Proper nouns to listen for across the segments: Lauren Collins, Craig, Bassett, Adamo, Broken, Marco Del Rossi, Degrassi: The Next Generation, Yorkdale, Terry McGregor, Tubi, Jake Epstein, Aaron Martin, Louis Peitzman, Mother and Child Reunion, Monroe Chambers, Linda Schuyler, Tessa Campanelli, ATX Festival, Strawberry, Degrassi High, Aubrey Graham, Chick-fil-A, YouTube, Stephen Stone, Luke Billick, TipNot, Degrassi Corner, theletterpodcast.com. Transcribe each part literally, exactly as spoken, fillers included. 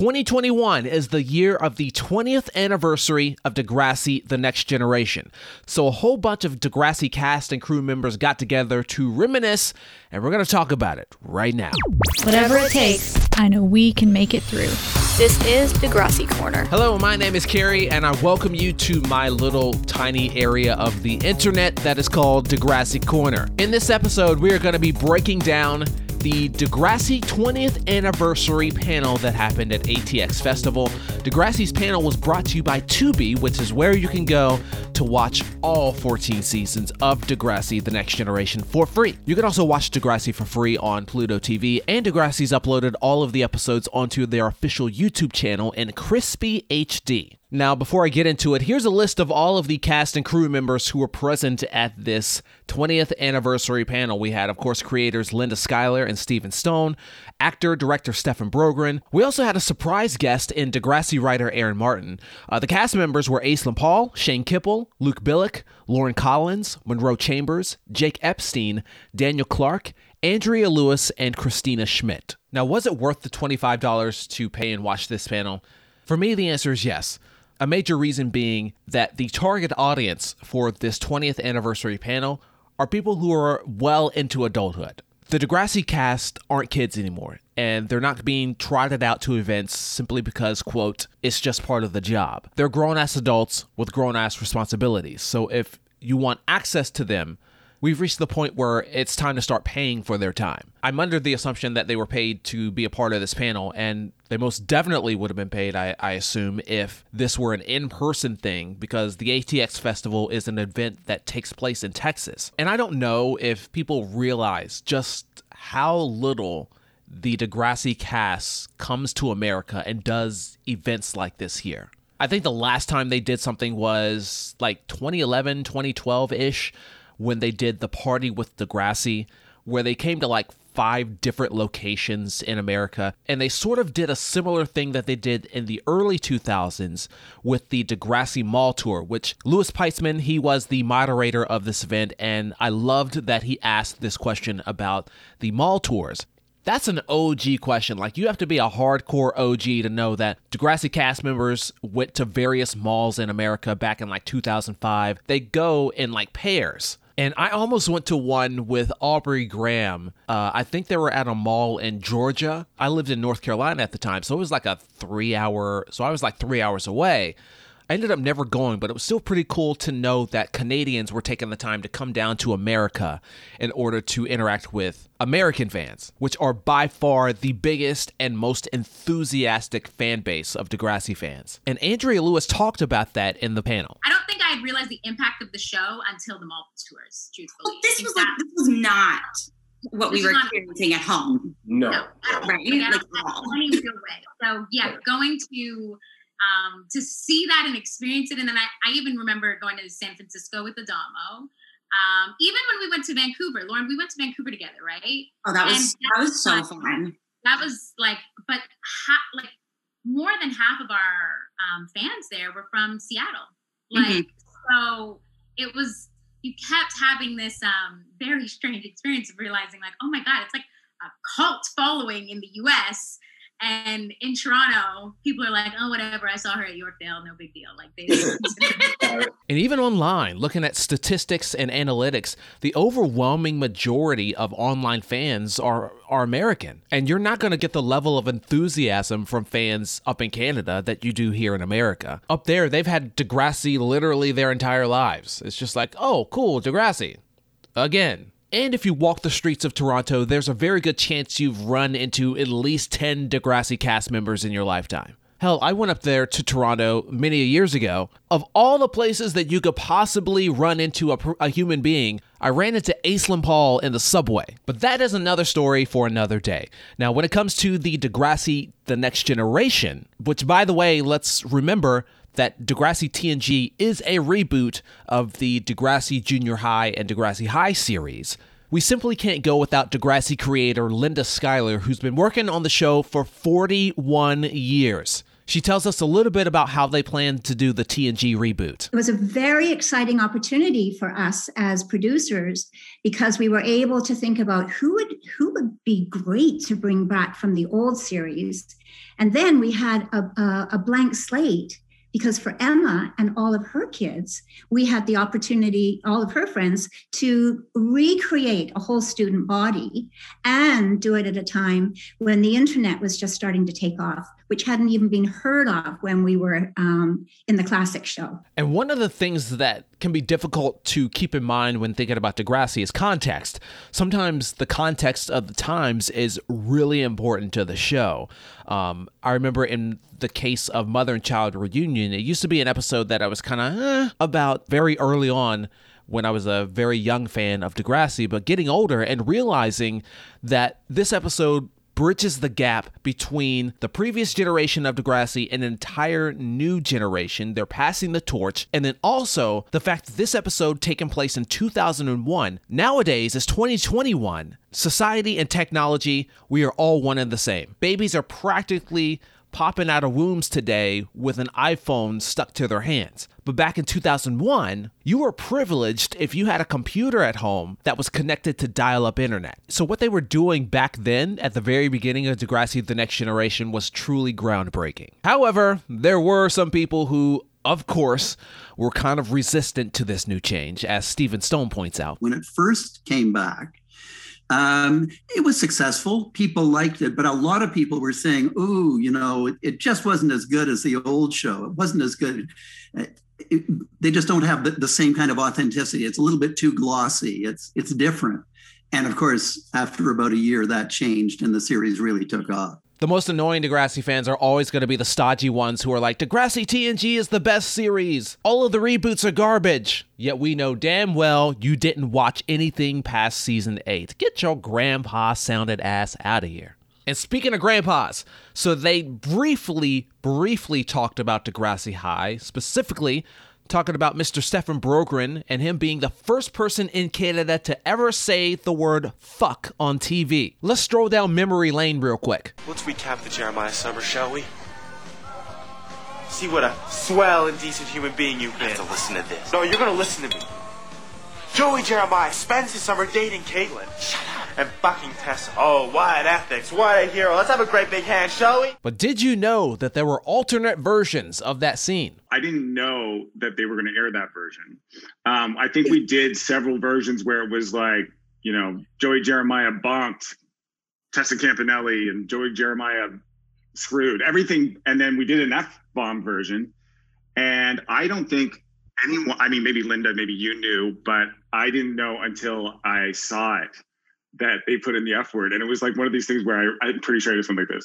twenty twenty-one is the year of the twentieth anniversary of Degrassi: The Next Generation. So a whole bunch of Degrassi cast and crew members got together to reminisce, and we're going to talk about it right now. Whatever it takes, I know we can make it through. This is Degrassi Corner. Hello, my name is Carrie, and I welcome you to my little tiny area of the internet that is called Degrassi Corner. In this episode, we are going to be breaking down the Degrassi twentieth anniversary panel that happened at A T X Festival. Degrassi's panel was brought to you by Tubi, which is where you can go to watch all fourteen seasons of Degrassi: The Next Generation for free. You can also watch Degrassi for free on Pluto T V, and Degrassi's uploaded all of the episodes onto their official YouTube channel in crispy H D. Now, before I get into it, here's a list of all of the cast and crew members who were present at this twentieth anniversary panel. We had, of course, creators Linda Schuyler and Stephen Stone, actor, director Stephen Brogren. We also had a surprise guest in Degrassi writer Aaron Martin. Uh, the cast members were Aislinn Paul, Shane Kippel, Luke Billick, Lauren Collins, Monroe Chambers, Jake Epstein, Daniel Clark, Andrea Lewis, and Christina Schmidt. Now, was it worth the twenty-five dollars to pay and watch this panel? For me, the answer is yes. A major reason being that the target audience for this twentieth anniversary panel are people who are well into adulthood. The Degrassi cast aren't kids anymore, and they're not being trotted out to events simply because, quote, it's just part of the job. They're grown-ass adults with grown-ass responsibilities. So if you want access to them, we've reached the point where it's time to start paying for their time. I'm under the assumption that they were paid to be a part of this panel, and they most definitely would have been paid, I, I assume, if this were an in-person thing, because the A T X Festival is an event that takes place in Texas. And I don't know if people realize just how little the Degrassi cast comes to America and does events like this here. I think the last time they did something was like twenty eleven, twenty twelve-ish. When they did the Party with Degrassi, where they came to like five different locations in America, and they sort of did a similar thing that they did in the early two thousands with the Degrassi Mall Tour, which Louis Peitzman, he was the moderator of this event, and I loved that he asked this question about the mall tours. That's an O G question. Like, you have to be a hardcore O G to know that Degrassi cast members went to various malls in America back in like two thousand five. They go in like pairs. And I almost went to one with Aubrey Graham. Uh, I think they were at a mall in Georgia. I lived in North Carolina at the time, so it was like a three-hour... So I was like three hours away. I ended up never going, but it was still pretty cool to know that Canadians were taking the time to come down to America in order to interact with American fans, which are by far the biggest and most enthusiastic fan base of Degrassi fans. And Andrea Lewis talked about that in the panel. I don't think I realized the impact of the show until the mall tours, truthfully. Well, this, was like, this was not what this we were experiencing at home. No. no. Right? Yeah, like, no. So, yeah, going to... Um, to see that and experience it. And then I, I even remember going to San Francisco with Adamo. Um, even when we went to Vancouver, Lauren, we went to Vancouver together, right? Oh, that was that, that was so fun. fun. That was like, but ha- like more than half of our um, fans there were from Seattle. Like, mm-hmm. So it was, you kept having this um, very strange experience of realizing like, oh my God, it's like a cult following in the U S, and in Toronto, people are like, oh, whatever, I saw her at Yorkdale, no big deal. Like they And even online, looking at statistics and analytics, the overwhelming majority of online fans are, are American. And you're not going to get the level of enthusiasm from fans up in Canada that you do here in America. Up there, they've had Degrassi literally their entire lives. It's just like, oh, cool, Degrassi. Again. And if you walk the streets of Toronto, there's a very good chance you've run into at least ten Degrassi cast members in your lifetime. Hell, I went up there to Toronto many years ago. Of all the places that you could possibly run into a, a human being, I ran into Aislinn Paul in the subway. But that is another story for another day. Now, when it comes to the Degrassi The Next Generation, which, by the way, let's remember that Degrassi T N G is a reboot of the Degrassi Junior High and Degrassi High series. We simply can't go without Degrassi creator Linda Schuyler, who's been working on the show for forty-one years. She tells us a little bit about how they plan to do the T N G reboot. It was a very exciting opportunity for us as producers because we were able to think about who would who would be great to bring back from the old series. And then we had a, a, a blank slate because for Emma and all of her kids, we had the opportunity, all of her friends, to recreate a whole student body and do it at a time when the internet was just starting to take off, which hadn't even been heard of when we were um, in the classic show. And one of the things that can be difficult to keep in mind when thinking about Degrassi is context. Sometimes the context of the times is really important to the show. Um, I remember in the case of Mother and Child Reunion, it used to be an episode that I was kind of eh, about very early on when I was a very young fan of Degrassi, but getting older and realizing that this episode bridges the gap between the previous generation of Degrassi and an entire new generation. They're passing the torch. And then also the fact that this episode taking place in two thousand one. Nowadays, it's twenty twenty-one. Society and technology, we are all one and the same. Babies are practically popping out of wombs today with an iPhone stuck to their hands. But back in two thousand one, you were privileged if you had a computer at home that was connected to dial-up internet. So what they were doing back then at the very beginning of Degrassi: The Next Generation was truly groundbreaking. However, there were some people who, of course, were kind of resistant to this new change, as Stephen Stone points out. When it first came back, Um, it was successful. People liked it, but a lot of people were saying, "Ooh, you know, it, it just wasn't as good as the old show. It wasn't as good. It, it, they just don't have the, the same kind of authenticity. It's a little bit too glossy. It's it's different." And of course, after about a year, that changed, and the series really took off. The most annoying Degrassi fans are always going to be the stodgy ones who are like, Degrassi T N G is the best series. All of the reboots are garbage. Yet we know damn well you didn't watch anything past season eight. Get your grandpa sounded ass out of here. And speaking of grandpas, so they briefly, briefly talked about Degrassi High, specifically talking about Mister Stephen Brogren and him being the first person in Canada to ever say the word fuck on T V. Let's stroll down memory lane real quick. Let's recap the Jeremiah Summer, shall we? See what a swell and decent human being you have to listen to this. No, you're going to listen to me. Joey Jeremiah spends his summer dating Caitlin. Shut up. And fucking Tessa. Oh, what ethics. What a hero. Let's have a great big hand, shall we? But did you know that there were alternate versions of that scene? I didn't know that they were going to air that version. Um, I think we did several versions where it was like, you know, Joey Jeremiah bonked Tessa Campanelli and Joey Jeremiah screwed everything. And then we did an F-bomb version. And I don't think anyone, I mean, maybe Linda, maybe you knew, but I didn't know until I saw it that they put in the F word. And it was like one of these things where I, I'm pretty sure it was something like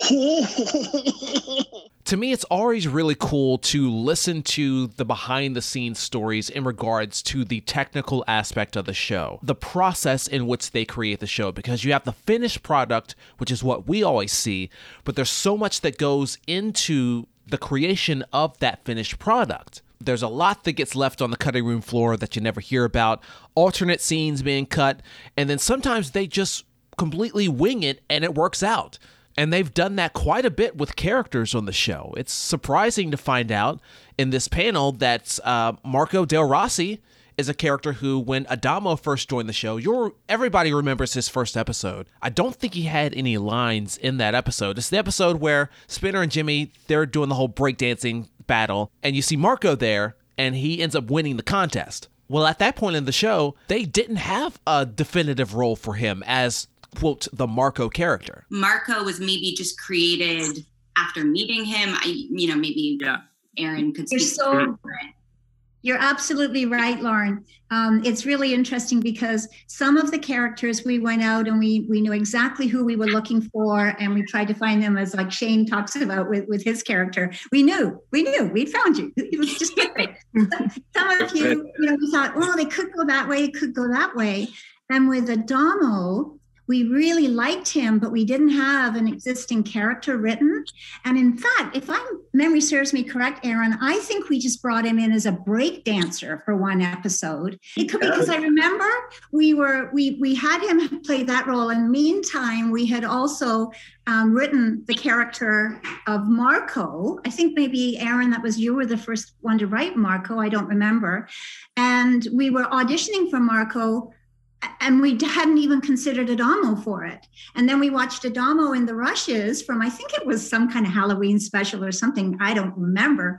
this. To me, it's always really cool to listen to the behind the scenes stories in regards to the technical aspect of the show, the process in which they create the show, because you have the finished product, which is what we always see, but there's so much that goes into the creation of that finished product. There's a lot that gets left on the cutting room floor that you never hear about, alternate scenes being cut, and then sometimes they just completely wing it and it works out. And they've done that quite a bit with characters on the show. It's surprising to find out in this panel that uh, Marco Del Rossi is a character who, when Adamo first joined the show, you're, everybody remembers his first episode. I don't think he had any lines in that episode. It's the episode where Spinner and Jimmy, they're doing the whole breakdancing battle, and you see Marco there, and he ends up winning the contest. Well, at that point in the show, they didn't have a definitive role for him as, quote, the Marco character. Marco was maybe just created after meeting him. I, you know, maybe yeah. Aaron could speak. You're so, you're absolutely right, Lauren. Um, it's really interesting because some of the characters we went out and we we knew exactly who we were looking for, and we tried to find them, as like Shane talks about with, with his character. We knew, we knew, we found you. It was just perfect. Some of you, you know, we thought, well, they could go that way, it could go that way. And with Adamo, We really liked him, but we didn't have an existing character written. And in fact, if my memory serves me correct, Aaron, I think we just brought him in as a break dancer for one episode. It could be because I remember we were we we had him play that role. In the meantime, we had also um, written the character of Marco. I think maybe, Aaron, that was you were the first one to write Marco. I don't remember. And we were auditioning for Marco, and we hadn't even considered Adamo for it. And then we watched Adamo in the Rushes from, I think it was some kind of Halloween special or something, I don't remember.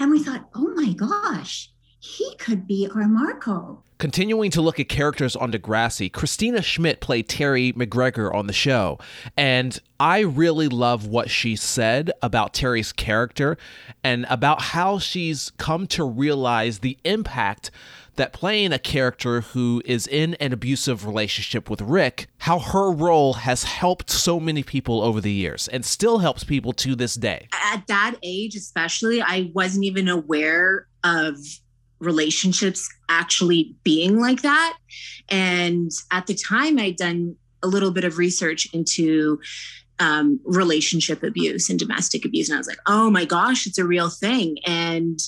And we thought, oh my gosh, he could be our Marco. Continuing to look at characters on Degrassi, Christina Schmidt played Terry McGregor on the show. And I really love what she said about Terry's character and about how she's come to realize the impact that playing a character who is in an abusive relationship with Rick, how her role has helped so many people over the years and still helps people to this day. At that age, especially, I wasn't even aware of relationships actually being like that. And at the time, I'd done a little bit of research into um, relationship abuse and domestic abuse. And I was like, oh my gosh, it's a real thing. And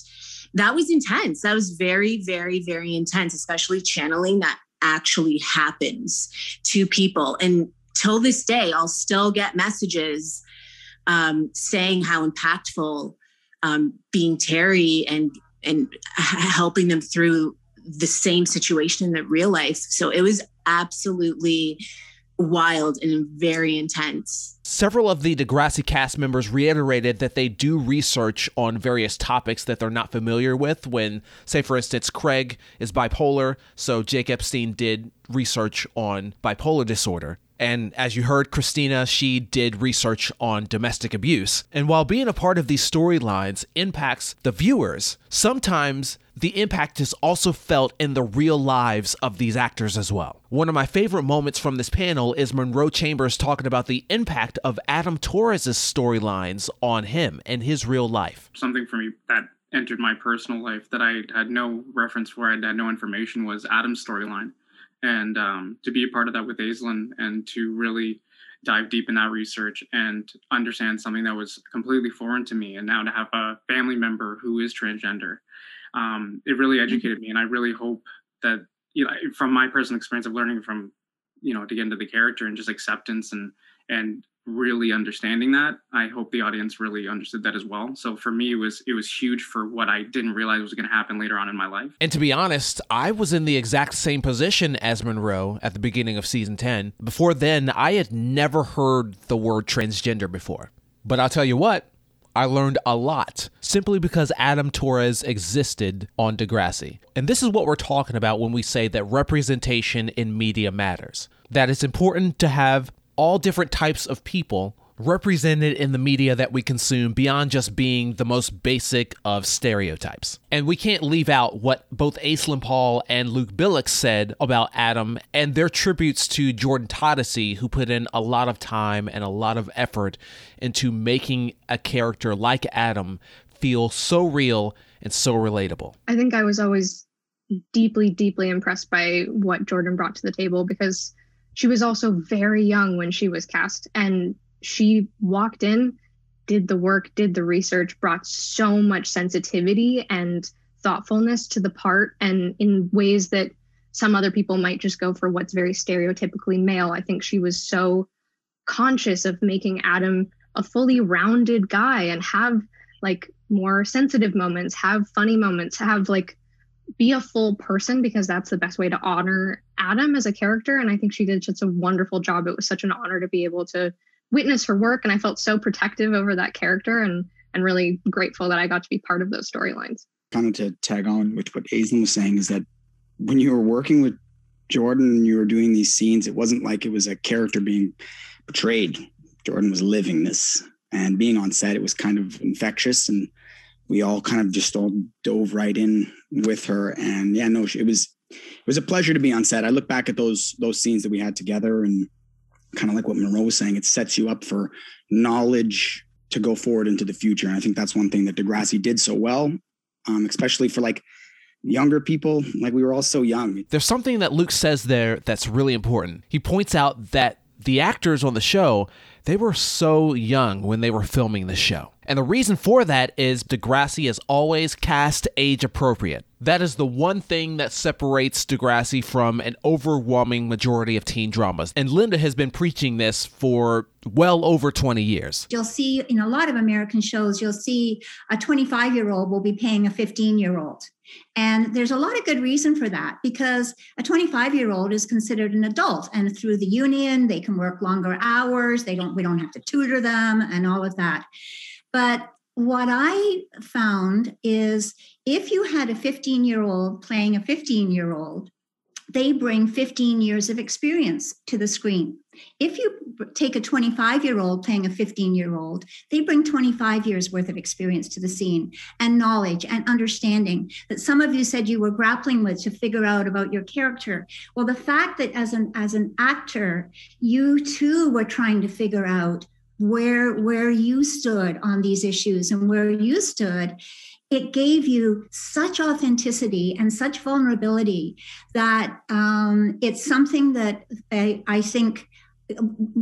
that was intense. That was very, very, very intense, especially channeling that actually happens to people. And till this day, I'll still get messages um, saying how impactful um, being Terry and and helping them through the same situation in their real life. So it was absolutely wild and very intense. Several of the Degrassi cast members reiterated that they do research on various topics that they're not familiar with. When, say, for instance, Craig is bipolar, so Jake Epstein did research on bipolar disorder. And as you heard, Christina, she did research on domestic abuse. And while being a part of these storylines impacts the viewers, sometimes the impact is also felt in the real lives of these actors as well. One of my favorite moments from this panel is Monroe Chambers talking about the impact of Adam Torres' storylines on him and his real life. Something for me that entered my personal life that I had no reference for, I had no information, was Adam's storyline. And um, to be a part of that with Aislinn and to really dive deep in that research and understand something that was completely foreign to me. And now to have a family member who is transgender, um, it really educated me. And I really hope that, you know, from my personal experience of learning from, you know, to get into the character and just acceptance and, and really understanding that, I hope the audience really understood that as well. So for me, it was it was huge for what I didn't realize was going to happen later on in my life. And to be honest, I was in the exact same position as Monroe at the beginning of season ten. Before then, I had never heard the word transgender before. But I'll tell you what, I learned a lot simply because Adam Torres existed on Degrassi. And this is what we're talking about when we say that representation in media matters. That it's important to have all different types of people represented in the media that we consume beyond just being the most basic of stereotypes. And we can't leave out what both Aislinn Paul and Luke Billick said about Adam and their tributes to Jordan Toddessy, who put in a lot of time and a lot of effort into making a character like Adam feel so real and so relatable. I think I was always deeply, deeply impressed by what Jordan brought to the table because she was also very young when she was cast, and she walked in, did the work, did the research, brought so much sensitivity and thoughtfulness to the part, and in ways that some other people might just go for what's very stereotypically male. I think she was so conscious of making Adam a fully rounded guy and have like more sensitive moments, have funny moments, have like be a full person, because that's the best way to honor Adam as a character. And I think she did such a wonderful job. It was such an honor to be able to witness her work. And I felt so protective over that character and, and really grateful that I got to be part of those storylines. Kind of to tag on with what Aislinn was saying is that when you were working with Jordan and you were doing these scenes, it wasn't like it was a character being portrayed. Jordan was living this, and being on set, it was kind of infectious, and we all kind of just all dove right in with her. And yeah, no, it was, it was a pleasure to be on set. I look back at those, those scenes that we had together, and kind of like what Monroe was saying, it sets you up for knowledge to go forward into the future. And I think that's one thing that Degrassi did so well, um, especially for like younger people. Like, we were all so young. There's something that Luke says there that's really important. He points out that the actors on the show, they were so young when they were filming the show. And the reason for that is Degrassi is always cast age appropriate. That is the one thing that separates Degrassi from an overwhelming majority of teen dramas. And Linda has been preaching this for well over twenty years. You'll see in a lot of American shows, you'll see a twenty-five-year-old will be paying a fifteen-year-old. And there's a lot of good reason for that, because a twenty-five-year-old is considered an adult, and through the union, they can work longer hours. They don't, we don't have to tutor them and all of that. But what I found is if you had a fifteen-year-old playing a fifteen-year-old, they bring fifteen years of experience to the screen. If you take a twenty-five-year-old playing a fifteen-year-old, they bring twenty-five years worth of experience to the scene, and knowledge and understanding that some of you said you were grappling with to figure out about your character. Well, the fact that as an as an actor, you too were trying to figure out where where you stood on these issues and where you stood, it gave you such authenticity and such vulnerability that um, it's something that I, I think,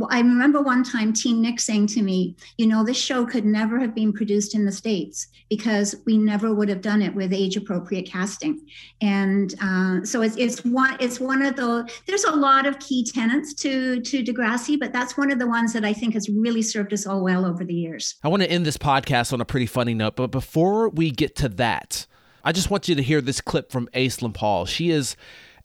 I remember one time Team Nick saying to me, you know, this show could never have been produced in the States because we never would have done it with age appropriate casting. And uh, so it's, it's one it's one of the, there's a lot of key tenets to, to Degrassi, but that's one of the ones that I think has really served us all well over the years. I want to end this podcast on a pretty funny note, but before we get to that, I just want you to hear this clip from Aislinn Paul. She is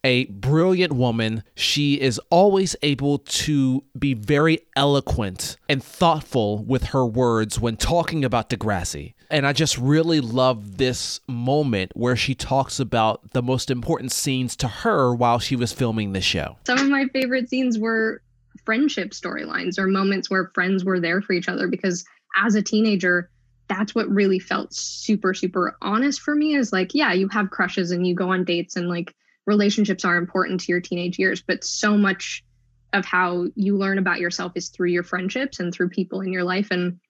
a brilliant woman. She is always able to be very eloquent and thoughtful with her words when talking about Degrassi. And I just really love this moment where she talks about the most important scenes to her while she was filming the show. Some of my favorite scenes were friendship storylines or moments where friends were there for each other, because as a teenager, that's what really felt super, super honest for me, is like, yeah, you have crushes and you go on dates and like, relationships are important to your teenage years, but so much of how you learn about yourself is through your friendships and through people in your life. And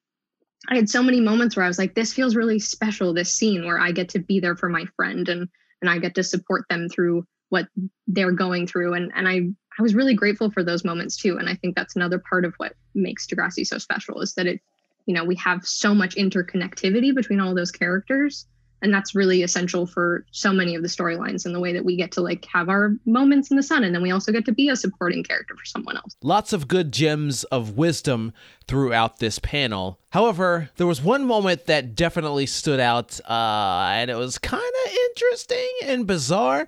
I had so many moments where I was like, this feels really special, this scene where I get to be there for my friend and and I get to support them through what they're going through. And and I, I was really grateful for those moments too. And I think that's another part of what makes Degrassi so special, is that it, you know, we have so much interconnectivity between all those characters. And that's really essential for so many of the storylines, and the way that we get to like have our moments in the sun. And then we also get to be a supporting character for someone else. Lots of good gems of wisdom throughout this panel. However, there was one moment that definitely stood out uh, and it was kind of interesting and bizarre.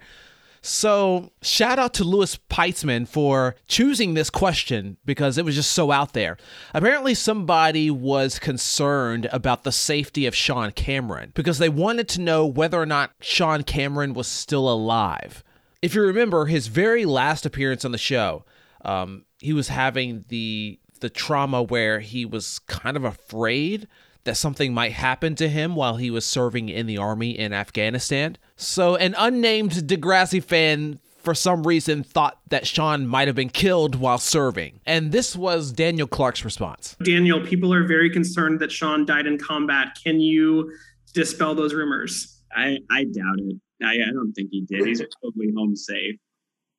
So shout out to Louis Peitzman for choosing this question, because it was just so out there. Apparently somebody was concerned about the safety of Sean Cameron because they wanted to know whether or not Sean Cameron was still alive. If you remember his very last appearance on the show, um, he was having the the trauma where he was kind of afraid that something might happen to him while he was serving in the army in Afghanistan. So an unnamed Degrassi fan, for some reason, thought that Sean might have been killed while serving. And this was Daniel Clark's response. Daniel, people are very concerned that Sean died in combat. Can you dispel those rumors? I, I doubt it. I, I don't think he did. He's totally home safe,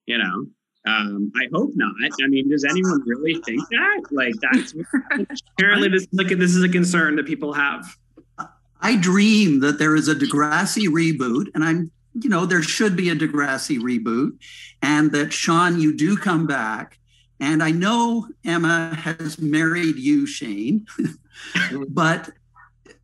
you know. Um, I hope not. I mean, does anyone really think that? Like, that's apparently this, look, this is a concern that people have. I dream that there is a Degrassi reboot, and I'm, you know, there should be a Degrassi reboot, and that Sean, you do come back. And I know Emma has married you, Shane, but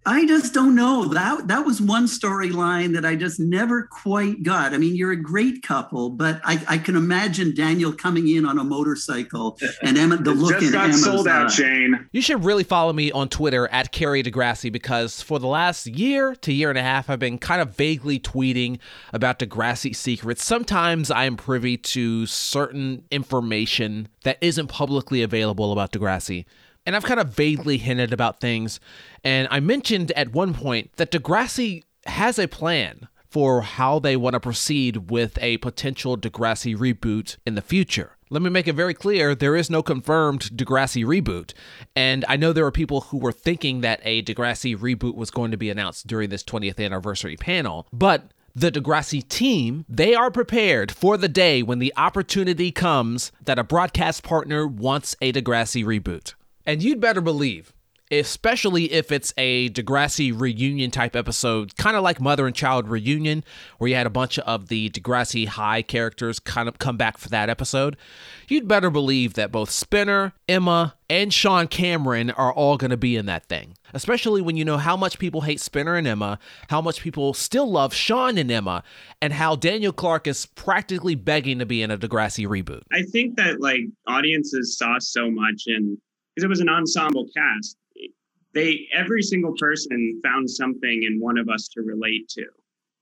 I just don't know. That that was one storyline that I just never quite got. I mean, you're a great couple, but I, I can imagine Daniel coming in on a motorcycle and Emma, the look in Emma's eye. Just got sold out, Shane. You should really follow me on Twitter at Carrie Degrassi, because for the last year to year and a half, I've been kind of vaguely tweeting about Degrassi secrets. Sometimes I am privy to certain information that isn't publicly available about Degrassi. And I've kind of vaguely hinted about things. And I mentioned at one point that Degrassi has a plan for how they want to proceed with a potential Degrassi reboot in the future. Let me make it very clear, there is no confirmed Degrassi reboot. And I know there are people who were thinking that a Degrassi reboot was going to be announced during this twentieth anniversary panel, but The Degrassi team, they are prepared for the day when the opportunity comes that a broadcast partner wants a Degrassi reboot. And you'd better believe, especially if it's a Degrassi reunion type episode, kind of like Mother and Child Reunion, where you had a bunch of the Degrassi High characters kind of come back for that episode, you'd better believe that both Spinner, Emma, and Sean Cameron are all going to be in that thing. Especially when you know how much people hate Spinner and Emma, how much people still love Sean and Emma, and how Daniel Clark is practically begging to be in a Degrassi reboot. I think that like audiences saw so much, and because it was an ensemble cast, They, every single person found something in one of us to relate to,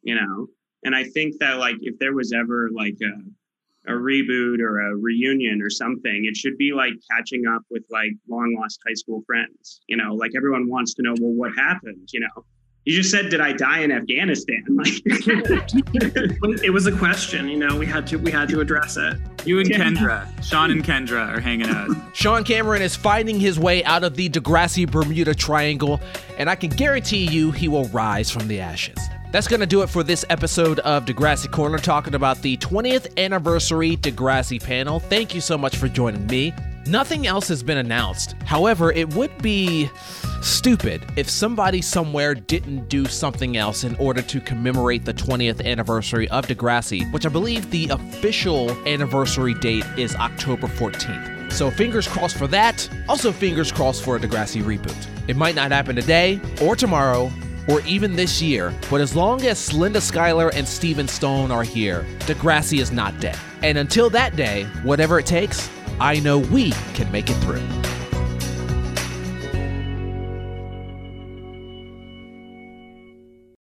you know? And I think that like, if there was ever like a, a reboot or a reunion or something, it should be like catching up with like long lost high school friends, you know, like everyone wants to know, well, what happened? You know, you just said, did I die in Afghanistan? Like, it was a question, you know, we had to, we had to address it. You and Kendra, Sean and Kendra are hanging out. Sean Cameron is finding his way out of the Degrassi Bermuda Triangle, and I can guarantee you he will rise from the ashes. That's going to do it for this episode of Degrassi Corner, talking about the twentieth anniversary Degrassi panel. Thank you so much for joining me. Nothing else has been announced. However, it would be stupid if somebody somewhere didn't do something else in order to commemorate the twentieth anniversary of Degrassi, which I believe the official anniversary date is October fourteenth. So fingers crossed for that. Also fingers crossed for a Degrassi reboot. It might not happen today or tomorrow or even this year, but as long as Linda Schuyler and Stephen Stone are here, Degrassi is not dead. And until that day, whatever it takes, I know we can make it through.